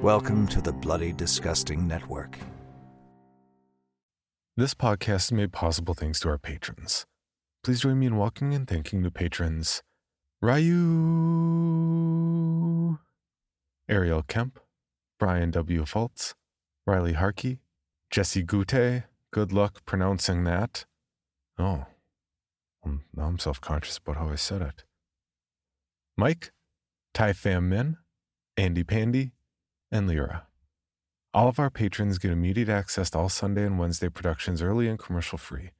Welcome to the Bloody Disgusting Network. This podcast is made possible thanks to our patrons. Please join me in welcoming and thanking new patrons Ryu, Ariel Kemp, Brian W. Fultz, Riley Harkey, Jesse Gute, good luck pronouncing that. Oh, now I'm self-conscious about how I said it. Mike, Ty Pham Min, Andy Pandy, and Lyra. All of our patrons get immediate access to all Sunday and Wednesday productions early and commercial-free.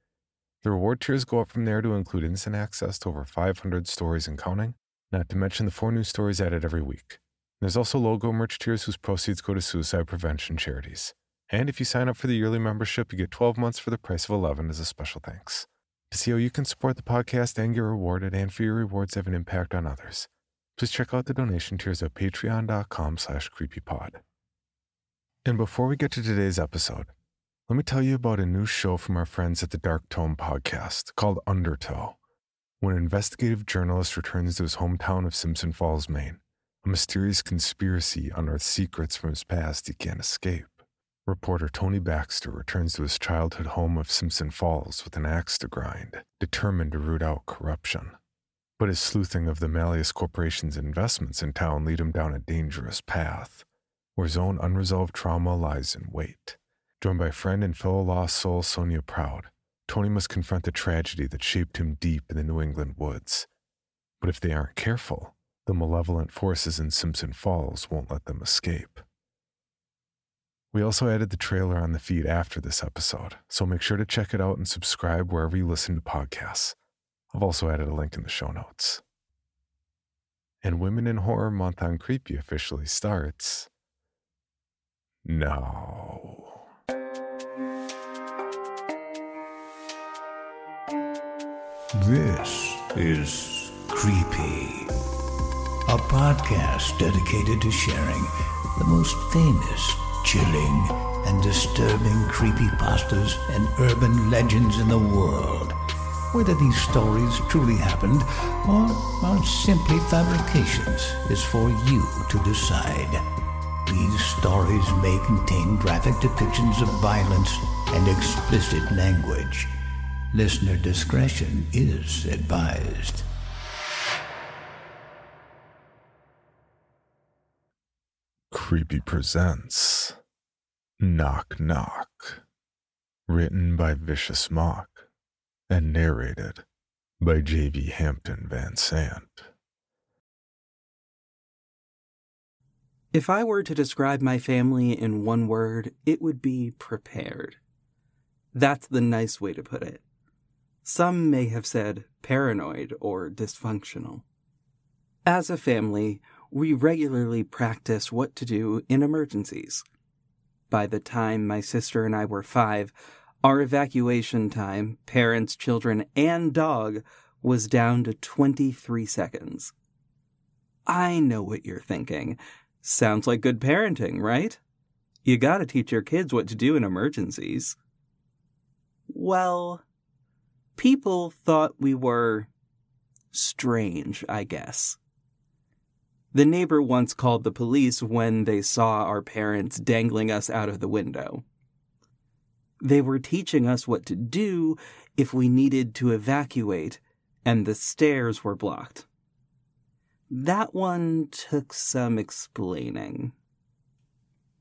The reward tiers go up from there to include instant access to over 500 stories and counting, not to mention the 4 new stories added every week. There's also logo merch tiers whose proceeds go to suicide prevention charities. And if you sign up for the yearly membership, you get 12 months for the price of 11 as a special thanks. To see how you can support the podcast and get rewarded, and for your rewards have an impact on others, please check out the donation tiers at patreon.com/creepypod. And before we get to today's episode, let me tell you about a new show from our friends at the Dark Tome podcast called Undertow, when an investigative journalist returns to his hometown of Simpson Falls, Maine. A mysterious conspiracy unearths secrets from his past he can't escape. Reporter Tony Baxter returns to his childhood home of Simpson Falls with an axe to grind, determined to root out corruption. But his sleuthing of the Malleus Corporation's investments in town lead him down a dangerous path, where his own unresolved trauma lies in wait. Joined by friend and fellow lost soul Sonia Proud, Tony must confront the tragedy that shaped him deep in the New England woods. But if they aren't careful, the malevolent forces in Simpson Falls won't let them escape. We also added the trailer on the feed after this episode, so make sure to check it out and subscribe wherever you listen to podcasts. I've also added a link in the show notes. And Women in Horror Month on Creepy officially starts now. This is Creepy, a podcast dedicated to sharing the most famous, chilling, and disturbing creepypastas and urban legends in the world, whether these stories truly happened or are simply fabrications is for you to decide. These stories may contain graphic depictions of violence and explicit language. Listener discretion is advised. Creepy presents Knock Knock, written by ViciousMock and narrated by J.V. Hampton Van Sant. If I were to describe my family in one word, it would be prepared. That's the nice way to put it. Some may have said paranoid or dysfunctional. As a family, we regularly practice what to do in emergencies. By the time my sister and I were 5, our evacuation time, parents, children, and dog, was down to 23 seconds. I know what you're thinking. Sounds like good parenting, right? You gotta teach your kids what to do in emergencies. Well, people thought we were strange, I guess. The neighbor once called the police when they saw our parents dangling us out of the window. They were teaching us what to do if we needed to evacuate, and the stairs were blocked. That one took some explaining.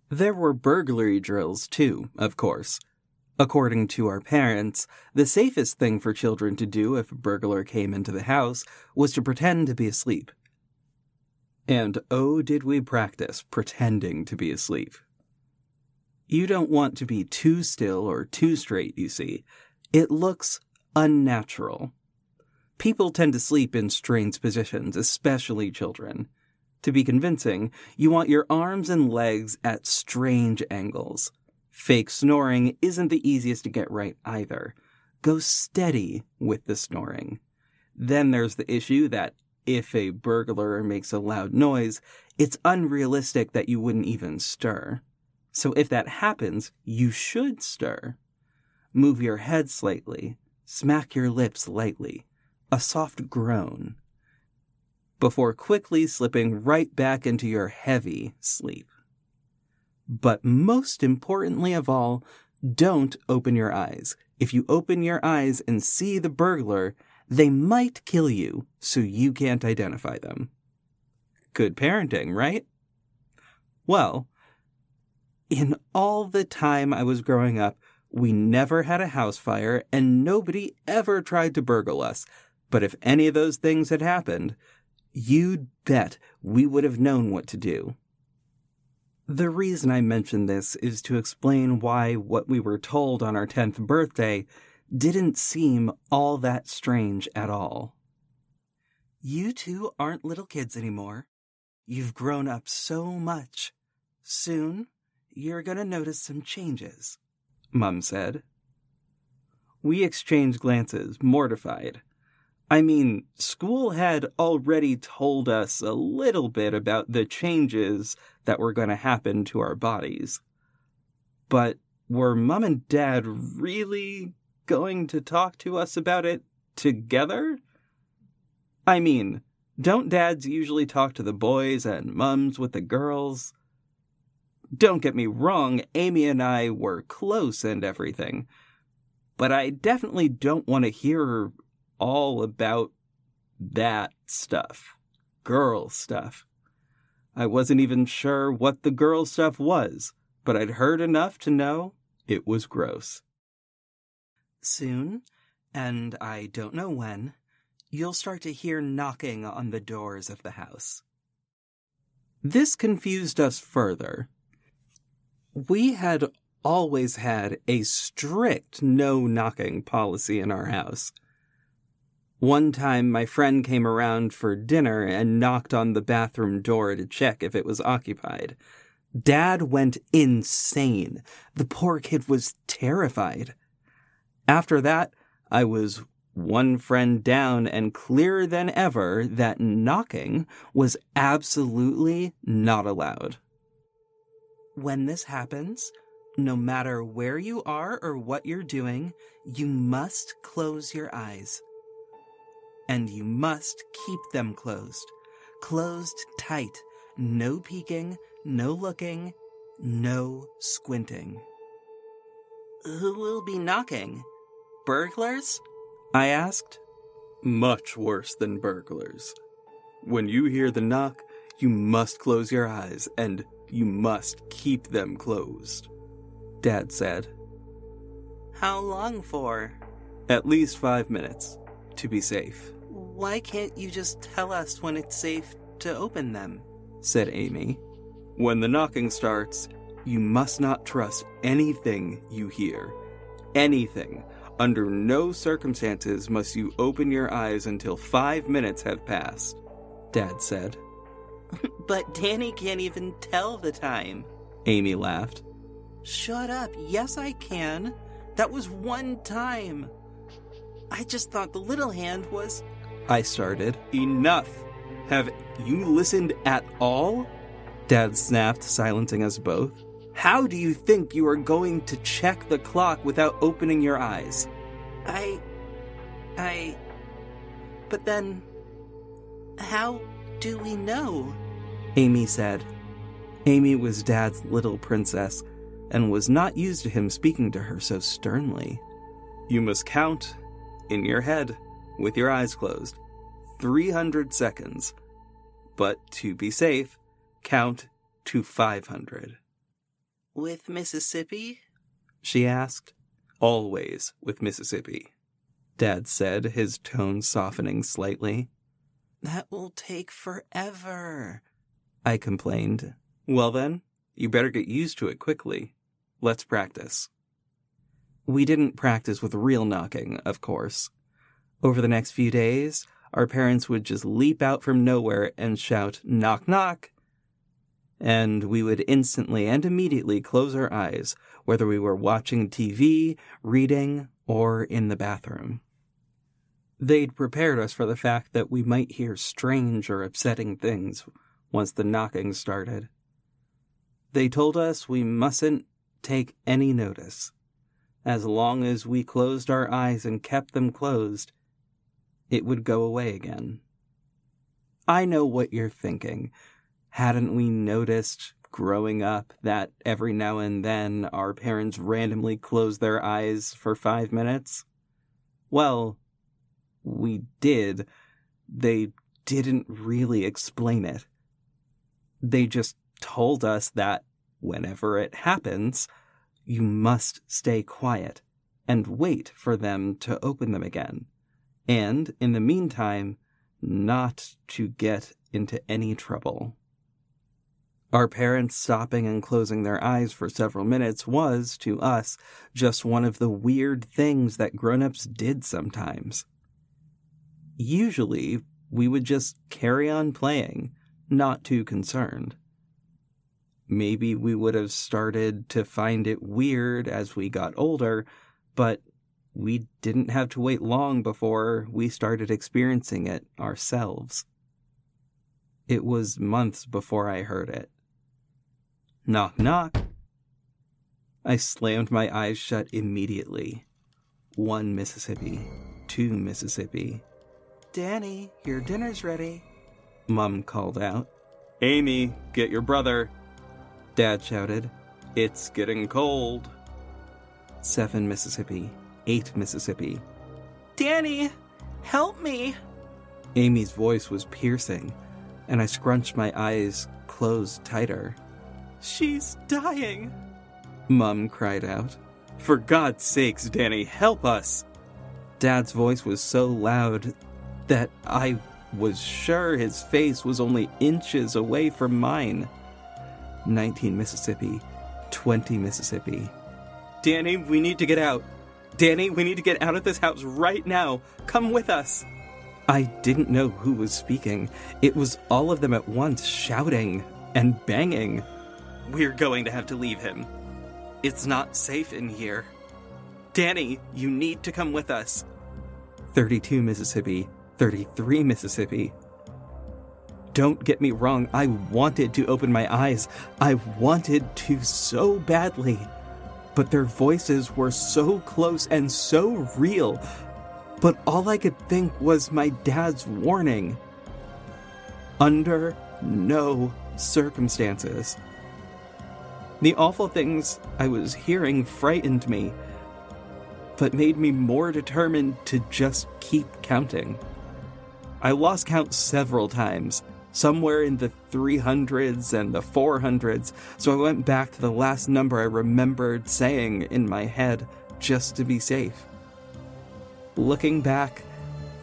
There were burglary drills, too, of course. According to our parents, the safest thing for children to do if a burglar came into the house was to pretend to be asleep. And oh, did we practice pretending to be asleep. You don't want to be too still or too straight, you see. It looks unnatural. People tend to sleep in strange positions, especially children. To be convincing, you want your arms and legs at strange angles. Fake snoring isn't the easiest to get right either. Go steady with the snoring. Then there's the issue that if a burglar makes a loud noise, it's unrealistic that you wouldn't even stir. So if that happens, you should stir. Move your head slightly. Smack your lips lightly. A soft groan. Before quickly slipping right back into your heavy sleep. But most importantly of all, don't open your eyes. If you open your eyes and see the burglar, they might kill you, so you can't identify them. Good parenting, right? Well, in all the time I was growing up, we never had a house fire, and nobody ever tried to burgle us. But if any of those things had happened, you'd bet we would have known what to do. The reason I mention this is to explain why what we were told on our 10th birthday didn't seem all that strange at all. You two aren't little kids anymore. You've grown up so much. Soon, you're going to notice some changes, Mum said. We exchanged glances, mortified. I mean, school had already told us a little bit about the changes that were going to happen to our bodies. But were Mum and Dad really going to talk to us about it together? I mean, don't dads usually talk to the boys and mums with the girls? Don't get me wrong, Amy and I were close and everything. But I definitely don't want to hear all about that stuff. Girl stuff. I wasn't even sure what the girl stuff was, but I'd heard enough to know it was gross. Soon, and I don't know when, you'll start to hear knocking on the doors of the house. This confused us further. We had always had a strict no-knocking policy in our house. One time, my friend came around for dinner and knocked on the bathroom door to check if it was occupied. Dad went insane. The poor kid was terrified. After that, I was one friend down and clearer than ever that knocking was absolutely not allowed. When this happens, no matter where you are or what you're doing, you must close your eyes. And you must keep them closed. Closed tight. No peeking, no looking, no squinting. Who will be knocking? Burglars? I asked. Much worse than burglars. When you hear the knock, you must close your eyes, and you must keep them closed, Dad said. How long for? At least 5 minutes, to be safe. Why can't you just tell us when it's safe to open them? Said Amy. When the knocking starts, you must not trust anything you hear. Anything. Under no circumstances must you open your eyes until 5 minutes have passed, Dad said. But Danny can't even tell the time, Amy laughed. Shut up. Yes, I can. That was one time. I just thought the little hand was... I started. Enough. Have you listened at all? Dad snapped, silencing us both. How do you think you are going to check the clock without opening your eyes? But then... how... do we know? Amy said. Amy was Dad's little princess and was not used to him speaking to her so sternly. You must count in your head with your eyes closed. 300 seconds. But to be safe, count to 500. With Mississippi? She asked. Always with Mississippi, Dad said, his tone softening slightly. That will take forever, I complained. Well then, you better get used to it quickly. Let's practice. We didn't practice with real knocking, of course. Over the next few days, our parents would just leap out from nowhere and shout, knock, knock. And we would instantly and immediately close our eyes, whether we were watching TV, reading, or in the bathroom. They'd prepared us for the fact that we might hear strange or upsetting things once the knocking started. They told us we mustn't take any notice. As long as we closed our eyes and kept them closed, it would go away again. I know what you're thinking. Hadn't we noticed growing up that every now and then our parents randomly closed their eyes for 5 minutes? Well, we did. They didn't really explain it. They just told us that whenever it happens, you must stay quiet and wait for them to open them again. And, in the meantime, not to get into any trouble. Our parents stopping and closing their eyes for several minutes was, to us, just one of the weird things that grown-ups did sometimes. Usually, we would just carry on playing, not too concerned. Maybe we would have started to find it weird as we got older, but we didn't have to wait long before we started experiencing it ourselves. It was months before I heard it. Knock, knock. I slammed my eyes shut immediately. 1 Mississippi, 2 Mississippi. Danny, your dinner's ready, Mom called out. Amy, get your brother, Dad shouted. It's getting cold. 7 Mississippi, 8 Mississippi. Danny, help me. Amy's voice was piercing, and I scrunched my eyes closed tighter. She's dying, Mum cried out. For God's sakes, Danny, help us! Dad's voice was so loud that I was sure his face was only inches away from mine. 19 Mississippi, 20 Mississippi. Danny, we need to get out. Danny, we need to get out of this house right now. Come with us. I didn't know who was speaking. It was all of them at once, shouting and banging. We're going to have to leave him. It's not safe in here. Danny, you need to come with us. 32 Mississippi, 33 Mississippi. Don't get me wrong, I wanted to open my eyes. I wanted to so badly. But their voices were so close and so real. But all I could think was my dad's warning. Under no circumstances. The awful things I was hearing frightened me, but made me more determined to just keep counting. I lost count several times, somewhere in the 300s and the 400s, so I went back to the last number I remembered saying in my head just to be safe. Looking back,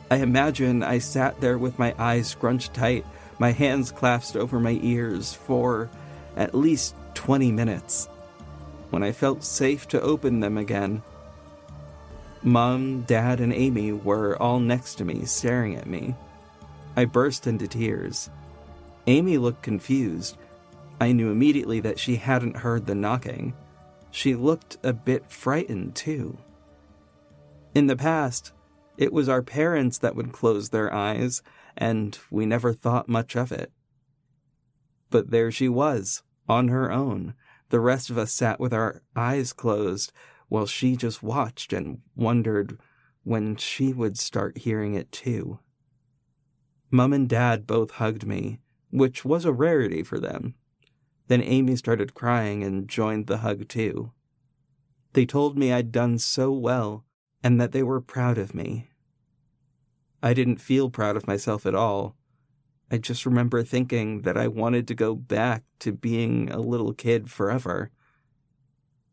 I imagine I sat there with my eyes scrunched tight, my hands clasped over my ears for at least 20 minutes. When I felt safe to open them again, Mom, Dad, and Amy were all next to me, staring at me. I burst into tears. Amy looked confused. I knew immediately that she hadn't heard the knocking. She looked a bit frightened, too. In the past, it was our parents that would close their eyes, and we never thought much of it. But there she was, on her own. The rest of us sat with our eyes closed while she just watched and wondered when she would start hearing it too. Mum and Dad both hugged me, which was a rarity for them. Then Amy started crying and joined the hug too. They told me I'd done so well and that they were proud of me. I didn't feel proud of myself at all. I just remember thinking that I wanted to go back to being a little kid forever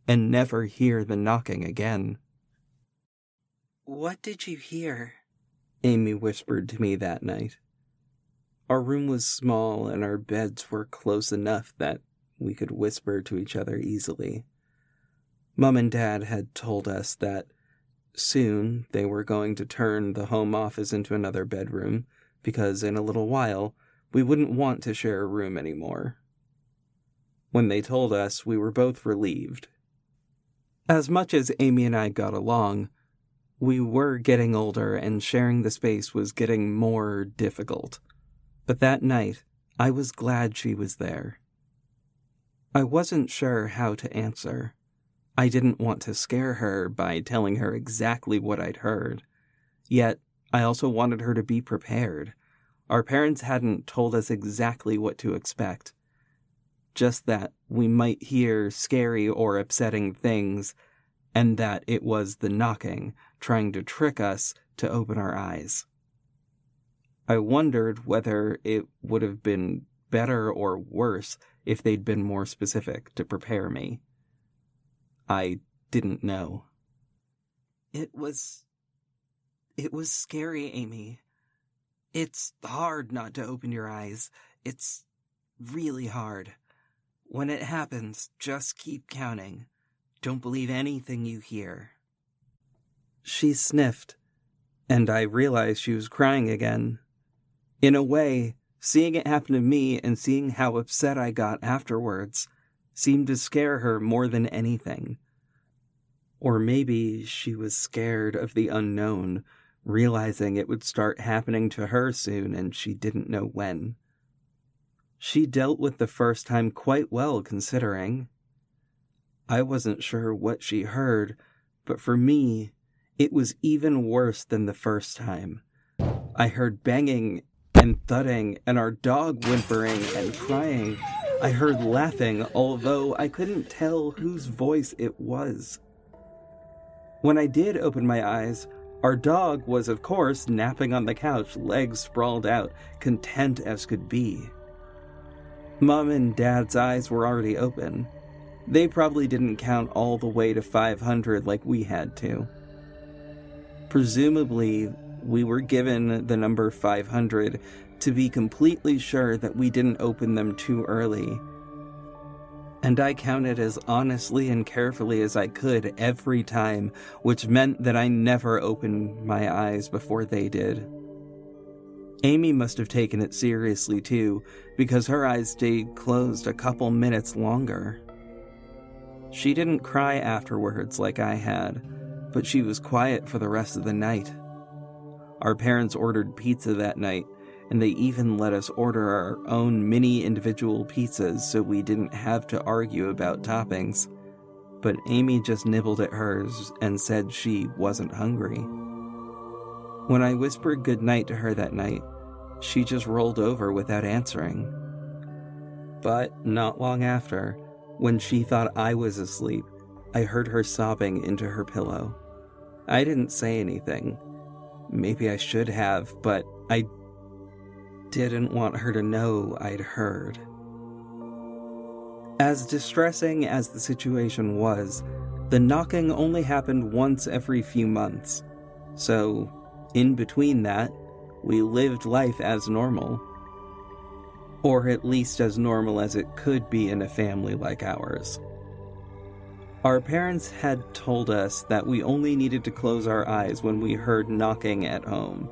and never hear the knocking again. What did you hear? Amy whispered to me that night. Our room was small and our beds were close enough that we could whisper to each other easily. Mum and Dad had told us that Soon, they were going to turn the home office into another bedroom, because in a little while, we wouldn't want to share a room anymore. When they told us, we were both relieved. As much as Amy and I got along, we were getting older and sharing the space was getting more difficult. But that night, I was glad she was there. I wasn't sure how to answer. I didn't want to scare her by telling her exactly what I'd heard. Yet, I also wanted her to be prepared. Our parents hadn't told us exactly what to expect. Just that we might hear scary or upsetting things, and that it was the knocking, trying to trick us to open our eyes. I wondered whether it would have been better or worse if they'd been more specific to prepare me. I didn't know. It was scary, Amy. It's hard not to open your eyes. It's really hard. When it happens, just keep counting. Don't believe anything you hear. She sniffed, and I realized she was crying again. In a way, seeing it happen to me and seeing how upset I got afterwards seemed to scare her more than anything. Or maybe she was scared of the unknown, realizing it would start happening to her soon and she didn't know when. She dealt with the first time quite well, considering. I wasn't sure what she heard, but for me, it was even worse than the first time. I heard banging and thudding and our dog whimpering and crying. I heard laughing, although I couldn't tell whose voice it was. When I did open my eyes, our dog was, of course, napping on the couch, legs sprawled out, content as could be. Mom and Dad's eyes were already open. They probably didn't count all the way to 500 like we had to. Presumably, we were given the number 500 to be completely sure that we didn't open them too early. And I counted as honestly and carefully as I could every time, which meant that I never opened my eyes before they did. Amy must have taken it seriously too, because her eyes stayed closed a couple minutes longer. She didn't cry afterwards like I had, but she was quiet for the rest of the night. Our parents ordered pizza that night, and they even let us order our own mini individual pizzas so we didn't have to argue about toppings. But Amy just nibbled at hers and said she wasn't hungry. When I whispered goodnight to her that night, she just rolled over without answering. But not long after, when she thought I was asleep, I heard her sobbing into her pillow. I didn't say anything. Maybe I should have, but I didn't want her to know I'd heard. As distressing as the situation was, the knocking only happened once every few months. So, in between that, we lived life as normal. Or at least as normal as it could be in a family like ours. Our parents had told us that we only needed to close our eyes when we heard knocking at home.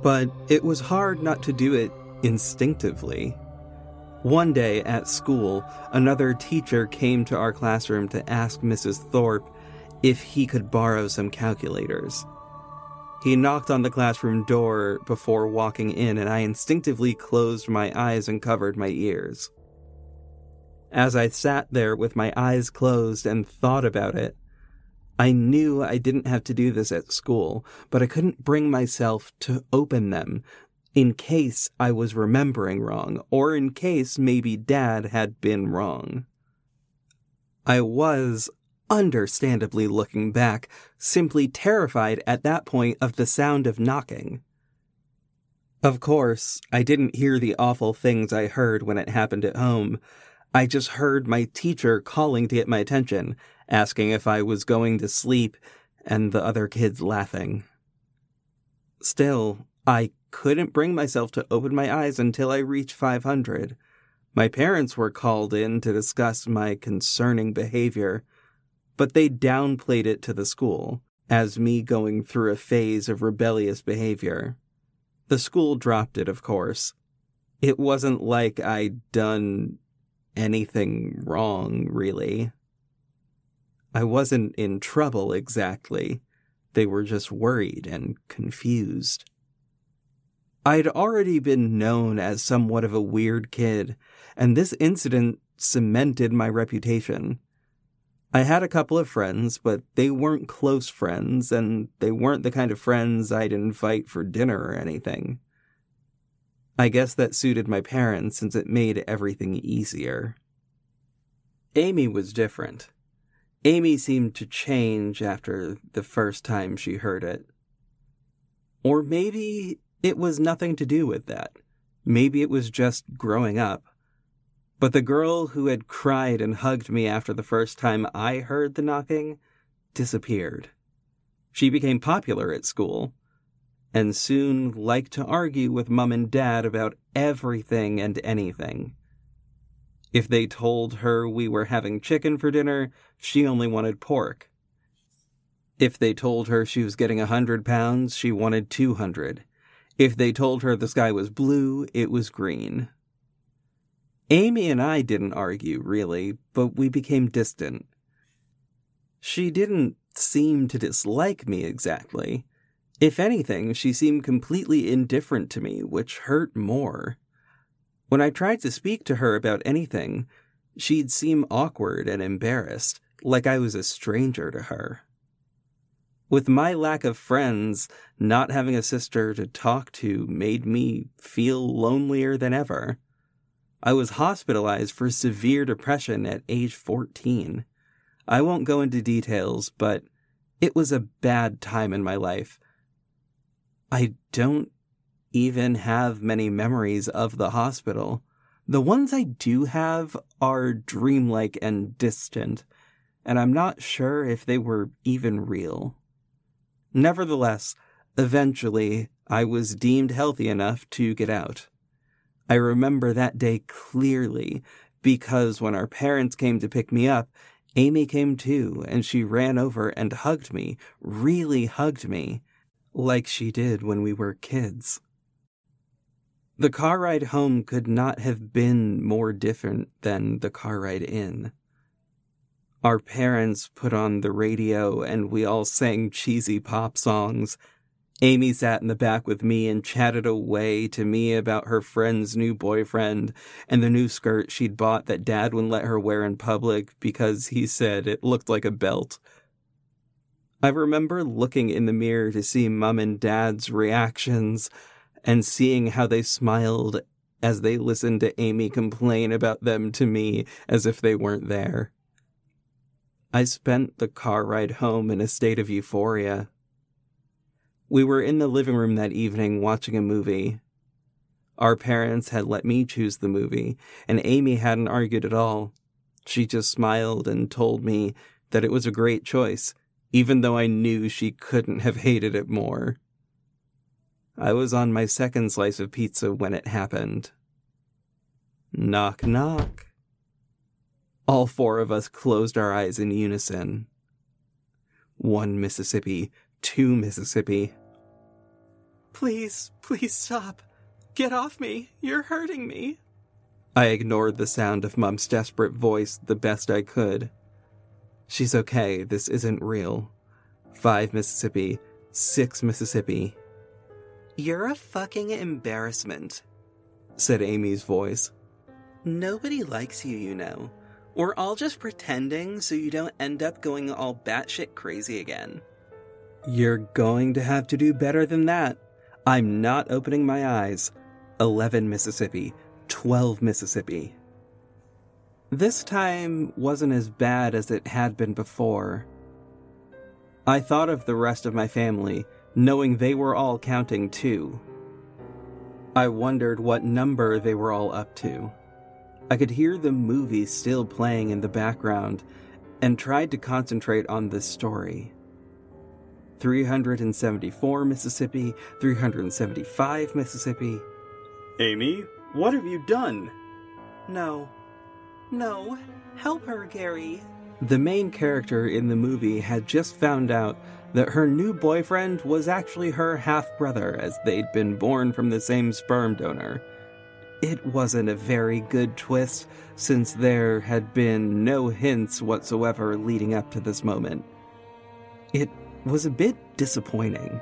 But it was hard not to do it instinctively. One day at school, another teacher came to our classroom to ask Mrs. Thorpe if he could borrow some calculators. He knocked on the classroom door before walking in, and I instinctively closed my eyes and covered my ears. As I sat there with my eyes closed and thought about it, I knew I didn't have to do this at school, but I couldn't bring myself to open them in case I was remembering wrong, or in case maybe Dad had been wrong. I was, understandably looking back, simply terrified at that point of the sound of knocking. Of course, I didn't hear the awful things I heard when it happened at home. I just heard my teacher calling to get my attention, asking if I was going to sleep, and the other kids laughing. Still, I couldn't bring myself to open my eyes until I reached 500. My parents were called in to discuss my concerning behavior, but they downplayed it to the school, as me going through a phase of rebellious behavior. The school dropped it, of course. It wasn't like I'd done anything wrong, really. I wasn't in trouble exactly. They were just worried and confused. I'd already been known as somewhat of a weird kid, and this incident cemented my reputation. I had a couple of friends, but they weren't close friends, and they weren't the kind of friends I'd invite for dinner or anything. I guess that suited my parents since it made everything easier. Amy was different. Amy seemed to change after the first time she heard it. Or maybe it was nothing to do with that. Maybe it was just growing up. But the girl who had cried and hugged me after the first time I heard the knocking disappeared. She became popular at school, and soon liked to argue with Mum and Dad about everything and anything. If they told her we were having chicken for dinner, she only wanted pork. If they told her she was getting 100 pounds, she wanted 200. If they told her the sky was blue, it was green. Amy and I didn't argue, really, but we became distant. She didn't seem to dislike me exactly. If anything, she seemed completely indifferent to me, which hurt more. When I tried to speak to her about anything, she'd seem awkward and embarrassed, like I was a stranger to her. With my lack of friends, not having a sister to talk to made me feel lonelier than ever. I was hospitalized for severe depression at age 14. I won't go into details, but it was a bad time in my life. I don't even have many memories of the hospital. The ones I do have are dreamlike and distant, and I'm not sure if they were even real. Nevertheless, eventually, I was deemed healthy enough to get out. I remember that day clearly, because when our parents came to pick me up, Amy came too, and she ran over and hugged me, really hugged me, like she did when we were kids. The car ride home could not have been more different than the car ride in. Our parents put on the radio and we all sang cheesy pop songs. Amy sat in the back with me and chatted away to me about her friend's new boyfriend and the new skirt she'd bought that Dad wouldn't let her wear in public because he said it looked like a belt. I remember looking in the mirror to see Mum and Dad's reactions and seeing how they smiled as they listened to Amy complain about them to me as if they weren't there. I spent the car ride home in a state of euphoria. We were in the living room that evening watching a movie. Our parents had let me choose the movie, and Amy hadn't argued at all. She just smiled and told me that it was a great choice, even though I knew she couldn't have hated it more. I was on my second slice of pizza when it happened. Knock, knock. All four of us closed our eyes in unison. One Mississippi, two Mississippi. Please, please stop. Get off me. You're hurting me. I ignored the sound of Mum's desperate voice the best I could. She's okay. This isn't real. 5 Mississippi. 6 Mississippi. You're a fucking embarrassment, said Amy's voice. Nobody likes you, you know. We're all just pretending so you don't end up going all batshit crazy again. You're going to have to do better than that. I'm not opening my eyes. 11 Mississippi. 12 Mississippi. This time wasn't as bad as it had been before. I thought of the rest of my family, knowing they were all counting too. I wondered what number they were all up to. I could hear the movie still playing in the background and tried to concentrate on this story. 374 Mississippi, 375 Mississippi. Amy, what have you done? No. No, help her, Gary. The main character in the movie had just found out that her new boyfriend was actually her half-brother, as they'd been born from the same sperm donor. It wasn't a very good twist, since there had been no hints whatsoever leading up to this moment. It was a bit disappointing.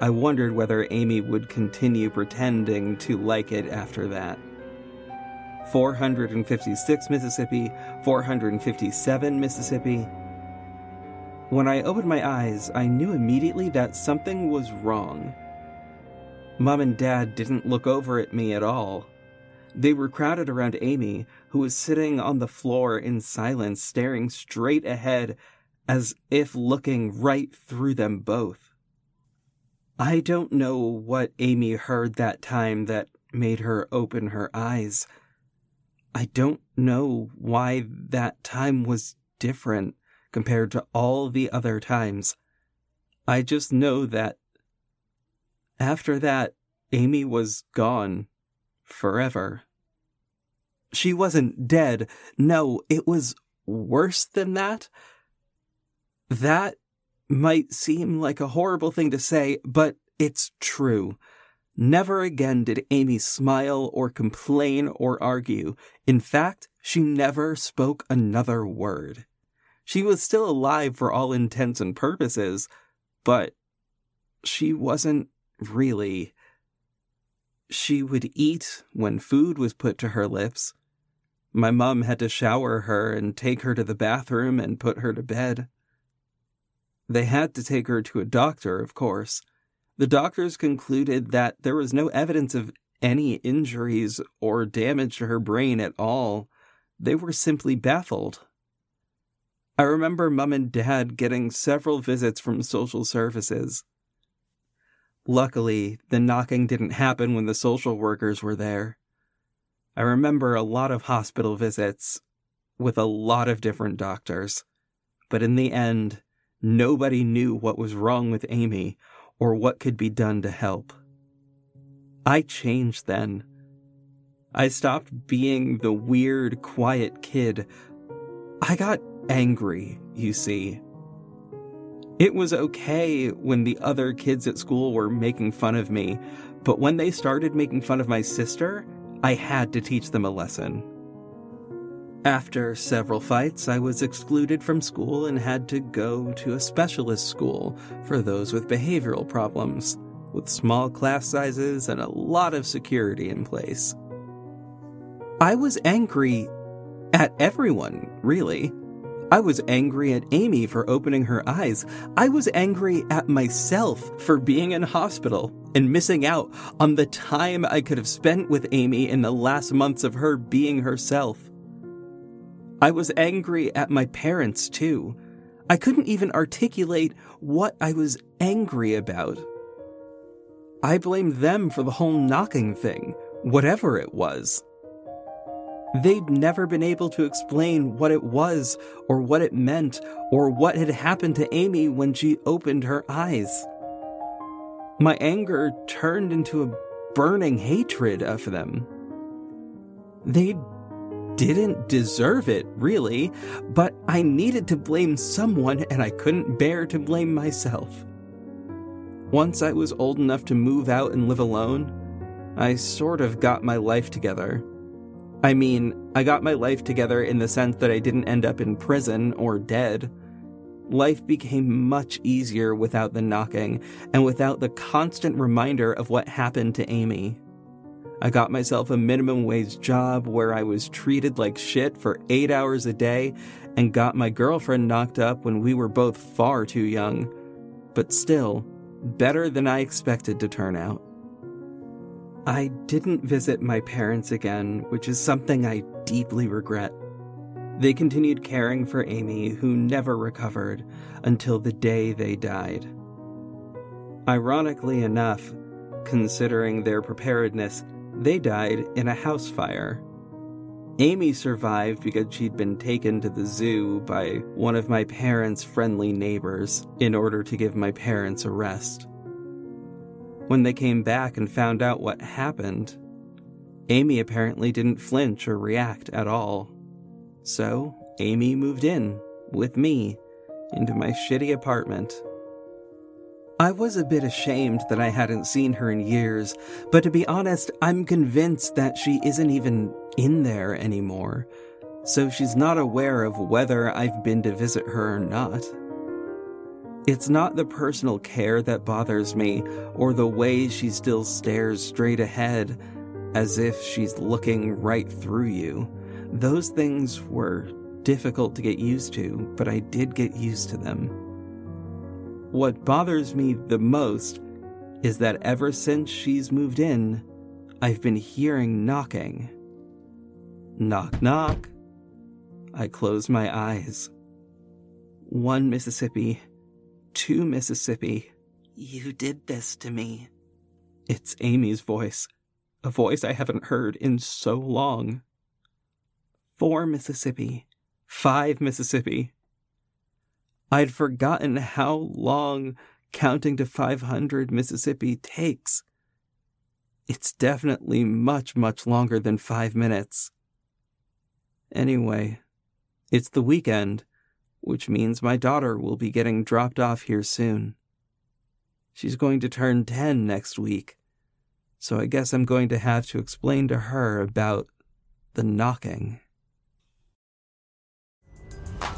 I wondered whether Amy would continue pretending to like it after that. 456 Mississippi, 457 Mississippi. When I opened my eyes, I knew immediately that something was wrong. Mom and Dad didn't look over at me at all. They were crowded around Amy, who was sitting on the floor in silence, staring straight ahead as if looking right through them both. I don't know what Amy heard that time that made her open her eyes. I don't know why that time was different compared to all the other times. I just know that after that, Amy was gone. Forever. She wasn't dead. No, it was worse than that. That might seem like a horrible thing to say, but it's true. Never again did Amy smile or complain or argue. In fact, she never spoke another word. She was still alive for all intents and purposes, but she wasn't really. She would eat when food was put to her lips. My mom had to shower her and take her to the bathroom and put her to bed. They had to take her to a doctor, of course. The doctors concluded that there was no evidence of any injuries or damage to her brain at all. They were simply baffled. I remember Mom and Dad getting several visits from social services. Luckily, the knocking didn't happen when the social workers were there. I remember a lot of hospital visits with a lot of different doctors, but in the end, nobody knew what was wrong with Amy or what could be done to help. I changed then. I stopped being the weird, quiet kid. I got angry, you see. It was okay when the other kids at school were making fun of me, but when they started making fun of my sister, I had to teach them a lesson. After several fights, I was excluded from school and had to go to a specialist school for those with behavioral problems, with small class sizes and a lot of security in place. I was angry at everyone, really. I was angry at Amy for opening her eyes. I was angry at myself for being in hospital and missing out on the time I could have spent with Amy in the last months of her being herself. I was angry at my parents, too. I couldn't even articulate what I was angry about. I blamed them for the whole knocking thing, whatever it was. They'd never been able to explain what it was or what it meant or what had happened to Amy when she opened her eyes. My anger turned into a burning hatred of them. They didn't deserve it, really, but I needed to blame someone and I couldn't bear to blame myself. Once I was old enough to move out and live alone, I sort of got my life together. I mean, I got my life together in the sense that I didn't end up in prison or dead. Life became much easier without the knocking and without the constant reminder of what happened to Amy. I got myself a minimum wage job where I was treated like shit for 8 hours a day and got my girlfriend knocked up when we were both far too young, but still, better than I expected to turn out. I didn't visit my parents again, which is something I deeply regret. They continued caring for Amy, who never recovered, until the day they died. Ironically enough, considering their preparedness, they died in a house fire. Amy survived because she'd been taken to the zoo by one of my parents' friendly neighbors in order to give my parents a rest. When they came back and found out what happened, Amy apparently didn't flinch or react at all. So, Amy moved in, with me, into my shitty apartment. I was a bit ashamed that I hadn't seen her in years, but to be honest, I'm convinced that she isn't even in there anymore, so she's not aware of whether I've been to visit her or not. It's not the personal care that bothers me, or the way she still stares straight ahead, as if she's looking right through you. Those things were difficult to get used to, but I did get used to them. What bothers me the most is that ever since she's moved in, I've been hearing knocking. Knock, knock. I close my eyes. 1 Mississippi, 2 Mississippi. You did this to me. It's Amy's voice, a voice I haven't heard in so long. 4 Mississippi, 5 Mississippi. I'd forgotten how long counting to 500 Mississippi takes. It's definitely much, much longer than 5 minutes. Anyway, it's the weekend, which means my daughter will be getting dropped off here soon. She's going to turn 10 next week, so I guess I'm going to have to explain to her about the knocking.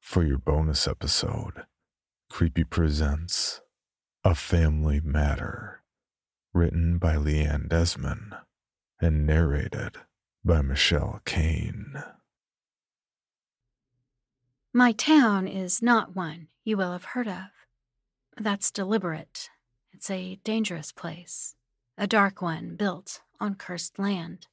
For your bonus episode, Creepy presents A Family Matter, written by Leanne Desmond and narrated by Michelle Kane. My town is not one you will have heard of. That's deliberate. It's a dangerous place, a dark one built on cursed land.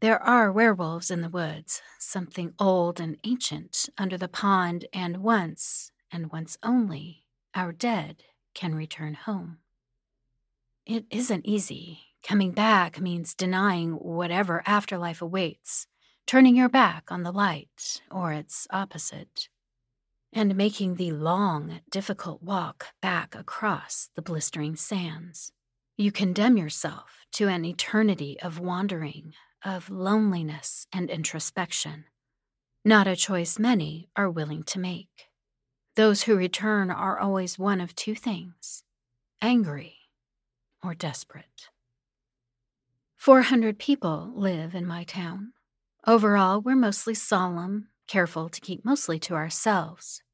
There are werewolves in the woods, something old and ancient under the pond, and once only, our dead can return home. It isn't easy. Coming back means denying whatever afterlife awaits, turning your back on the light or its opposite, and making the long, difficult walk back across the blistering sands. You condemn yourself to an eternity of wandering, of loneliness and introspection, not a choice many are willing to make. Those who return are always one of two things, angry or desperate. 400 people live in my town. Overall, we're mostly solemn, careful to keep mostly to ourselves.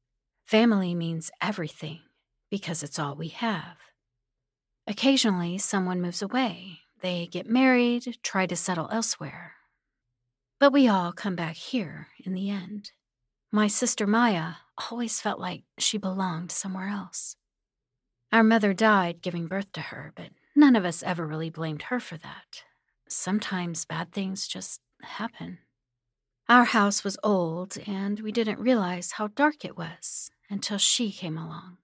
Family means everything, because it's all we have. Occasionally, someone moves away. They get married, try to settle elsewhere. But we all come back here in the end. My sister Maya always felt like she belonged somewhere else. Our mother died giving birth to her, but none of us ever really blamed her for that. Sometimes bad things just happen. Our house was old, and we didn't realize how dark it was until she came along.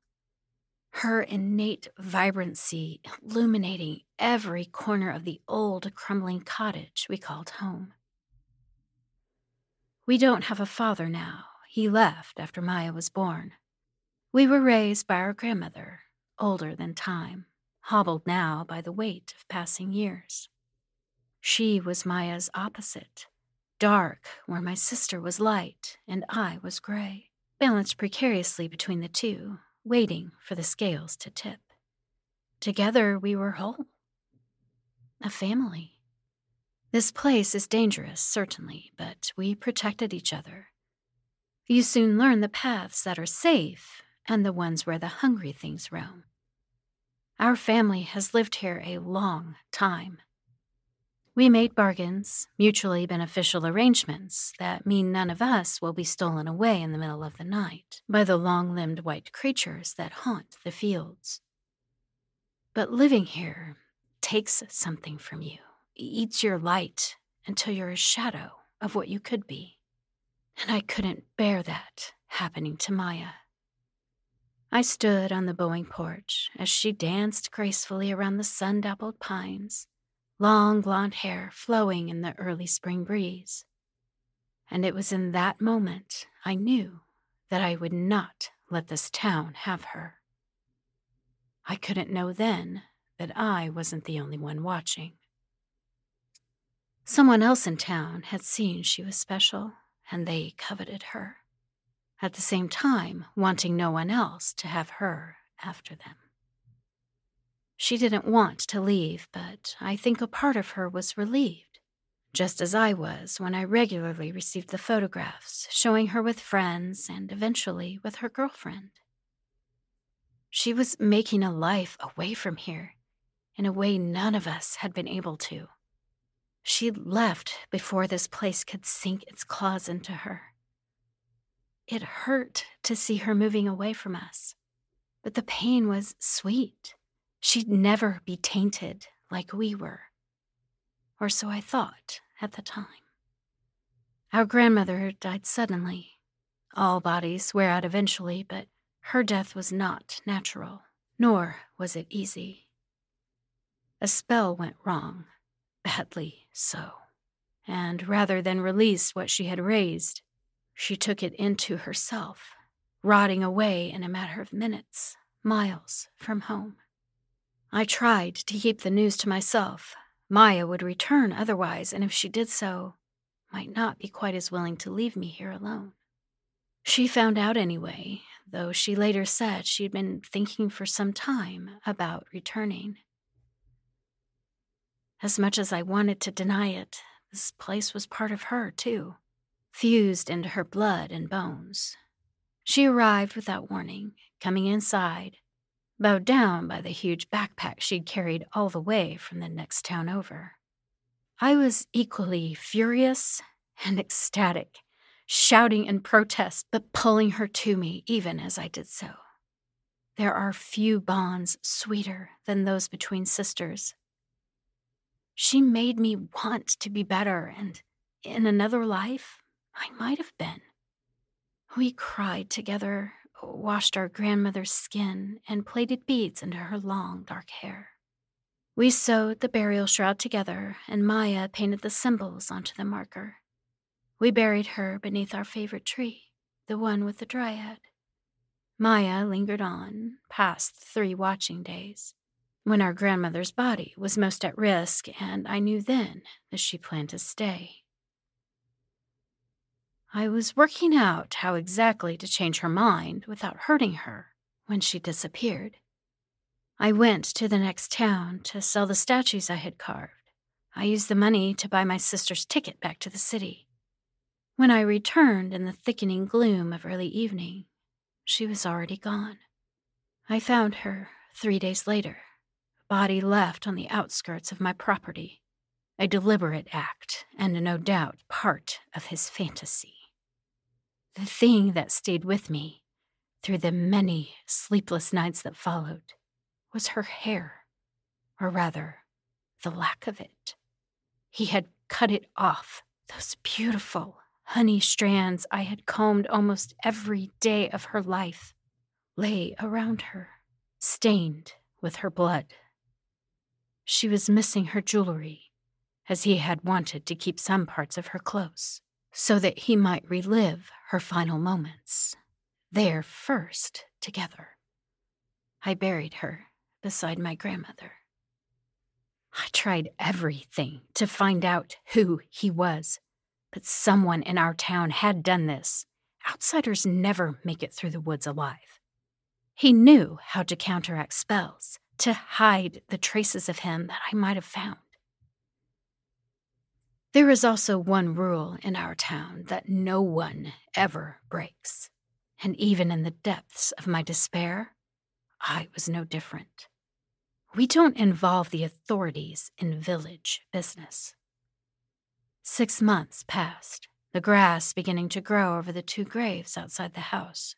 Her innate vibrancy illuminating every corner of the old, crumbling cottage we called home. We don't have a father now. He left after Maya was born. We were raised by our grandmother, older than time, hobbled now by the weight of passing years. She was Maya's opposite, dark where my sister was light and I was gray, balanced precariously between the two, waiting for the scales to tip. Together we were whole. A family. This place is dangerous, certainly, but we protected each other. You soon learn the paths that are safe and the ones where the hungry things roam. Our family has lived here a long time. We made bargains, mutually beneficial arrangements that mean none of us will be stolen away in the middle of the night by the long-limbed white creatures that haunt the fields. But living here takes something from you, eats your light until you're a shadow of what you could be. and I couldn't bear that happening to Maya. I stood on the Boeing porch as she danced gracefully around the sun-dappled pines, long blonde hair flowing in the early spring breeze. And it was in that moment I knew that I would not let this town have her. I couldn't know then that I wasn't the only one watching. Someone else in town had seen she was special, and they coveted her, at the same time wanting no one else to have her after them. She didn't want to leave, but I think a part of her was relieved, just as I was when I regularly received the photographs showing her with friends and eventually with her girlfriend. She was making a life away from here in a way none of us had been able to. She left before this place could sink its claws into her. It hurt to see her moving away from us, but the pain was sweet. She'd never be tainted like we were. Or so I thought at the time. Our grandmother died suddenly. All bodies wear out eventually, but her death was not natural, nor was it easy. A spell went wrong, badly so, and rather than release what she had raised, she took it into herself, rotting away in a matter of minutes, miles from home. I tried to keep the news to myself. Maya would return otherwise, and if she did so, might not be quite as willing to leave me here alone. She found out anyway, though she later said she'd been thinking for some time about returning. As much as I wanted to deny it, this place was part of her, too, fused into her blood and bones. She arrived without warning, coming inside, bowed down by the huge backpack she'd carried all the way from the next town over. I was equally furious and ecstatic, shouting in protest but pulling her to me even as I did so. There are few bonds sweeter than those between sisters. She made me want to be better, and in another life, I might have been. We cried together, washed our grandmother's skin, and plaited beads into her long, dark hair. We sewed the burial shroud together, and Maya painted the symbols onto the marker. We buried her beneath our favorite tree, the one with the dryad. Maya lingered on, past 3 watching days, when our grandmother's body was most at risk, and I knew then that she planned to stay. I was working out how exactly to change her mind without hurting her when she disappeared. I went to the next town to sell the statues I had carved. I used the money to buy my sister's ticket back to the city. When I returned in the thickening gloom of early evening, she was already gone. I found her 3 days later, body left on the outskirts of my property, a deliberate act and no doubt part of his fantasy. The thing that stayed with me through the many sleepless nights that followed was her hair, or rather, the lack of it. He had cut it off, those beautiful honey strands I had combed almost every day of her life lay around her, stained with her blood. She was missing her jewelry, as he had wanted to keep some parts of her close, so that he might relive her final moments, their first together. I buried her beside my grandmother. I tried everything to find out who he was, but someone in our town had done this. Outsiders never make it through the woods alive. He knew how to counteract spells, to hide the traces of him that I might have found. There is also one rule in our town that no one ever breaks, and even in the depths of my despair, I was no different. We don't involve the authorities in village business. 6 months passed, the grass beginning to grow over the 2 graves outside the house.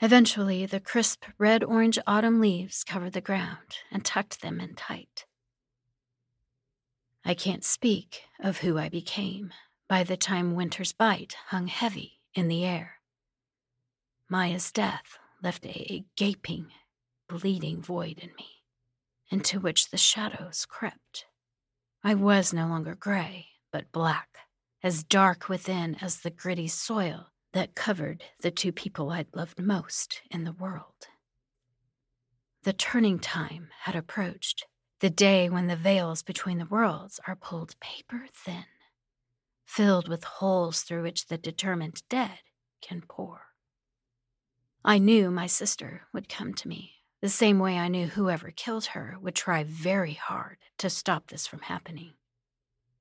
Eventually, the crisp red-orange autumn leaves covered the ground and tucked them in tight. I can't speak of who I became, by the time winter's bite hung heavy in the air. Maya's death left a gaping, bleeding void in me, into which the shadows crept. I was no longer gray, but black, as dark within as the gritty soil that covered the two people I'd loved most in the world. The turning time had approached, the day when the veils between the worlds are pulled paper thin, filled with holes through which the determined dead can pour. I knew my sister would come to me, the same way I knew whoever killed her would try very hard to stop this from happening.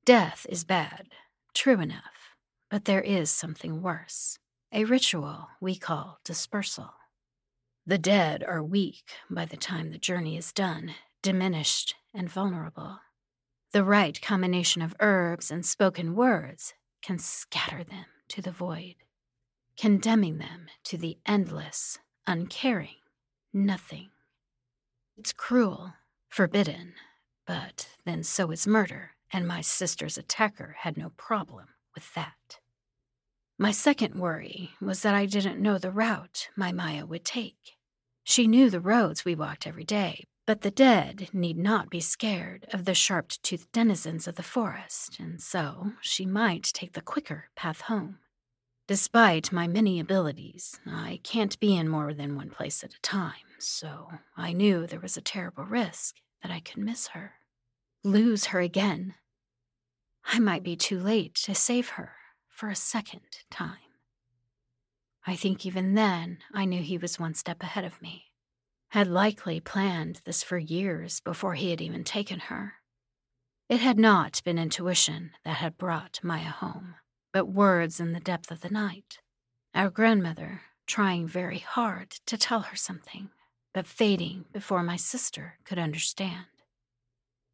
Death is bad, true enough, but there is something worse, a ritual we call dispersal. The dead are weak by the time the journey is done, diminished and vulnerable. The right combination of herbs and spoken words can scatter them to the void, condemning them to the endless, uncaring nothing. It's cruel, forbidden, but then so is murder, and my sister's attacker had no problem with that. My second worry was that I didn't know the route my Maya would take. She knew the roads we walked every day, but the dead need not be scared of the sharp-toothed denizens of the forest, and so she might take the quicker path home. Despite my many abilities, I can't be in more than one place at a time, so I knew there was a terrible risk that I could miss her, lose her again. I might be too late to save her for a second time. I think even then I knew he was one step ahead of me, had likely planned this for years before he had even taken her. It had not been intuition that had brought Maya home, but words in the depth of the night, our grandmother trying very hard to tell her something, but fading before my sister could understand.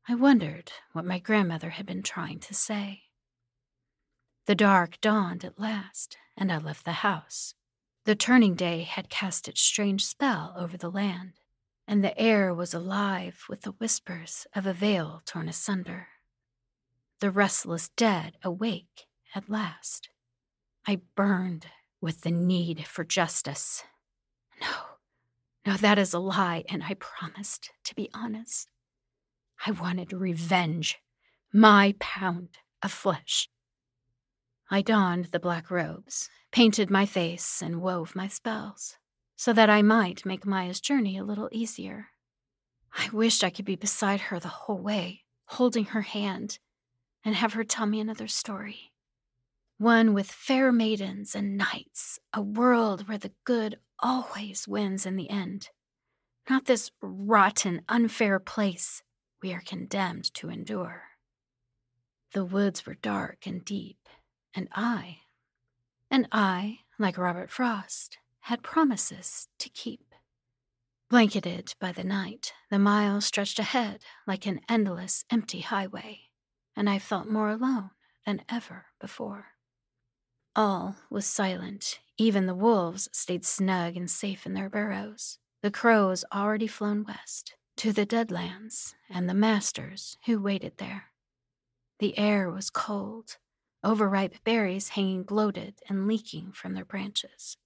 I wondered what my grandmother had been trying to say. The dark dawned at last, and I left the house. The turning day had cast its strange spell over the land, and the air was alive with the whispers of a veil torn asunder. The restless dead awake at last. I burned with the need for justice. No, that is a lie, and I promised to be honest. I wanted revenge, my pound of flesh. I donned the black robes, painted my face, and wove my spells, so that I might make Maya's journey a little easier. I wished I could be beside her the whole way, holding her hand, and have her tell me another story. One with fair maidens and knights, a world where the good always wins in the end. Not this rotten, unfair place we are condemned to endure. The woods were dark and deep, and I, like Robert Frost, had promises to keep. Blanketed by the night, the miles stretched ahead like an endless, empty highway, and I felt more alone than ever before. All was silent. Even the wolves stayed snug and safe in their burrows, the crows already flown west, to the Deadlands and the masters who waited there. The air was cold, overripe berries hanging bloated and leaking from their branches.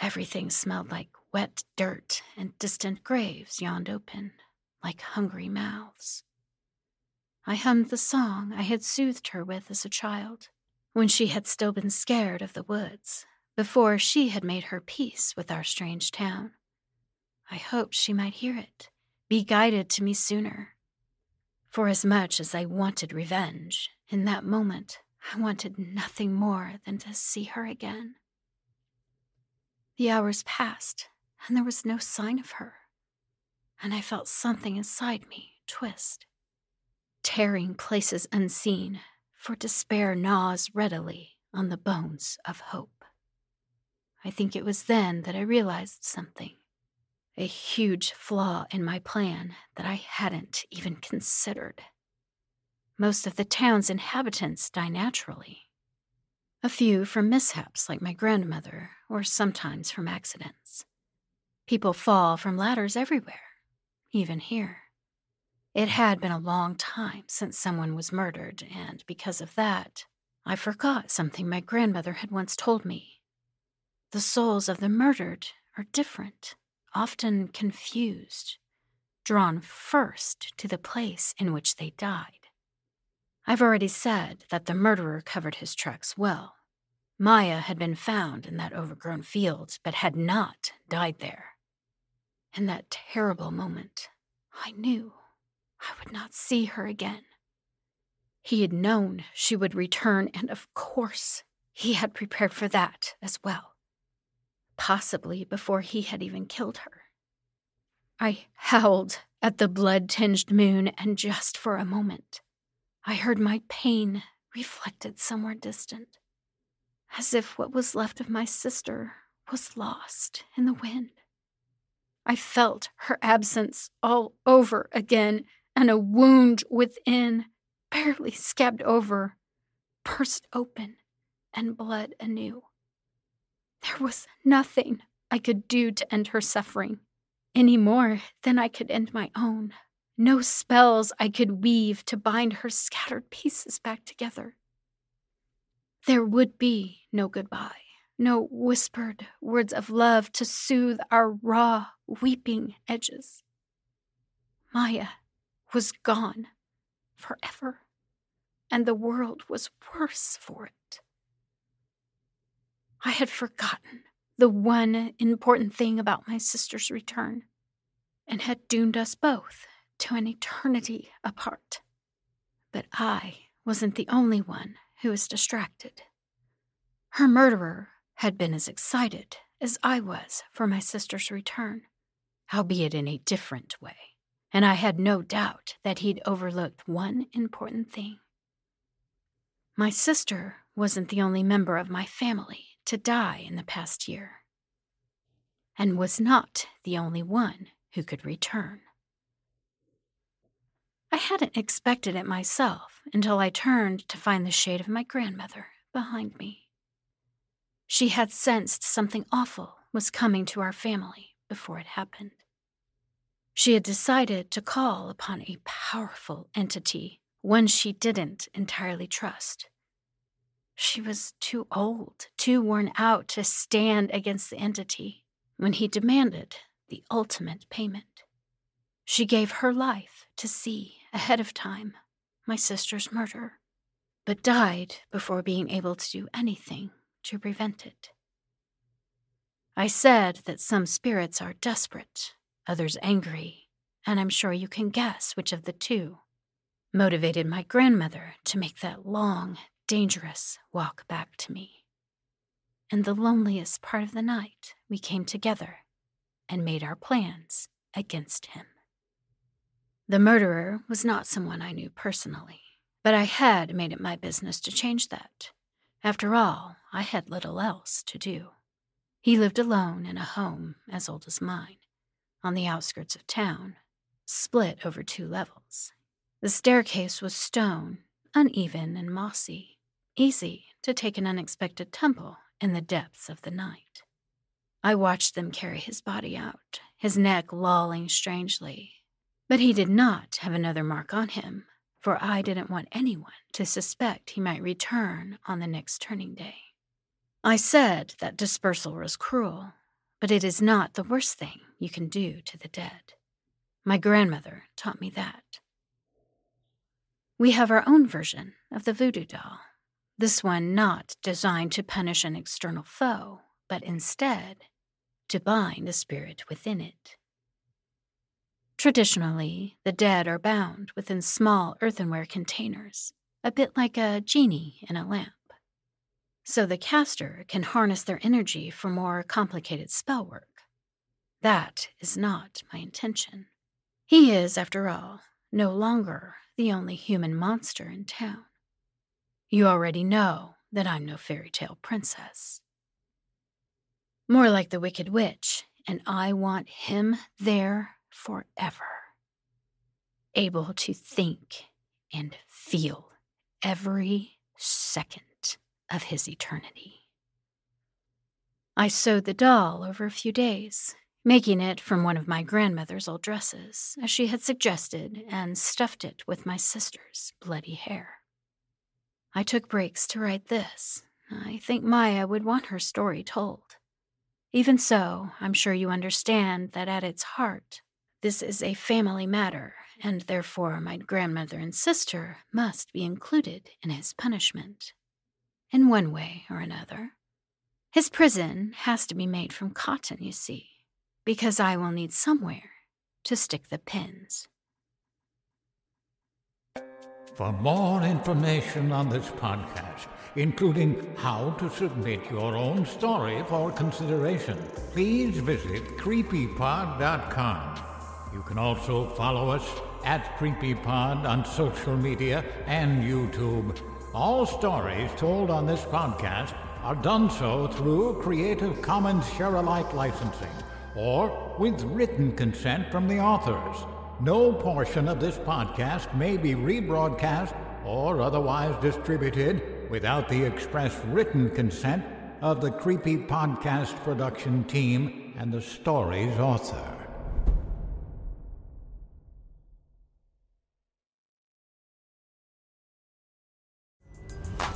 Everything smelled like wet dirt, and distant graves yawned open, like hungry mouths. I hummed the song I had soothed her with as a child, when she had still been scared of the woods, before she had made her peace with our strange town. I hoped she might hear it, be guided to me sooner. For as much as I wanted revenge, in that moment I wanted nothing more than to see her again. The hours passed, and there was no sign of her, and I felt something inside me twist, tearing places unseen, for despair gnaws readily on the bones of hope. I think it was then that I realized something, a huge flaw in my plan that I hadn't even considered. Most of the town's inhabitants die naturally, a few from mishaps like my grandmother, or sometimes from accidents. People fall from ladders everywhere, even here. It had been a long time since someone was murdered, and because of that, I forgot something my grandmother had once told me. The souls of the murdered are different, often confused, drawn first to the place in which they died. I've already said that the murderer covered his tracks well. Maya had been found in that overgrown field, but had not died there. In that terrible moment, I knew I would not see her again. He had known she would return, and of course, he had prepared for that as well. Possibly before he had even killed her. I howled at the blood-tinged moon, and just for a moment, I heard my pain reflected somewhere distant, as if what was left of my sister was lost in the wind. I felt her absence all over again, and a wound within, barely scabbed over, burst open and bled anew. There was nothing I could do to end her suffering, any more than I could end my own. No spells I could weave to bind her scattered pieces back together. There would be no goodbye, no whispered words of love to soothe our raw, weeping edges. Maya was gone forever, and the world was worse for it. I had forgotten the one important thing about my sister's return, and had doomed us both to an eternity apart. But I wasn't the only one who was distracted. Her murderer had been as excited as I was for my sister's return, howbeit in a different way, and I had no doubt that he'd overlooked one important thing. My sister wasn't the only member of my family to die in the past year, and was not the only one who could return. I hadn't expected it myself until I turned to find the shade of my grandmother behind me. She had sensed something awful was coming to our family before it happened. She had decided to call upon a powerful entity, one she didn't entirely trust. She was too old, too worn out to stand against the entity when he demanded the ultimate payment. She gave her life to see, ahead of time, my sister's murder, but died before being able to do anything to prevent it. I said that some spirits are desperate, others angry, and I'm sure you can guess which of the two motivated my grandmother to make that long, dangerous walk back to me. In the loneliest part of the night, we came together and made our plans against him. The murderer was not someone I knew personally, but I had made it my business to change that. After all, I had little else to do. He lived alone in a home as old as mine, on the outskirts of town, split over 2 levels. The staircase was stone, uneven and mossy, easy to take an unexpected tumble in the depths of the night. I watched them carry his body out, his neck lolling strangely, but he did not have another mark on him, for I didn't want anyone to suspect he might return on the next turning day. I said that dispersal was cruel, but it is not the worst thing you can do to the dead. My grandmother taught me that. We have our own version of the voodoo doll. This one not designed to punish an external foe, but instead to bind a spirit within it. Traditionally, the dead are bound within small earthenware containers, a bit like a genie in a lamp. So the caster can harness their energy for more complicated spell work. That is not my intention. He is, after all, no longer the only human monster in town. You already know that I'm no fairy tale princess. More like the Wicked Witch, and I want him there forever. Able to think and feel every second of his eternity. I sewed the doll over a few days, making it from one of my grandmother's old dresses, as she had suggested, and stuffed it with my sister's bloody hair. I took breaks to write this. I think Maya would want her story told. Even so, I'm sure you understand that at its heart, this is a family matter, and therefore my grandmother and sister must be included in his punishment, in one way or another. His prison has to be made from cotton, you see, because I will need somewhere to stick the pins. For more information on this podcast, including how to submit your own story for consideration, please visit Creepypod.com. You can also follow us at Creepypod on social media and YouTube. All stories told on this podcast are done so through Creative Commons share-alike licensing or with written consent from the authors. No portion of this podcast may be rebroadcast or otherwise distributed without the express written consent of the Creepy Podcast production team and the story's author.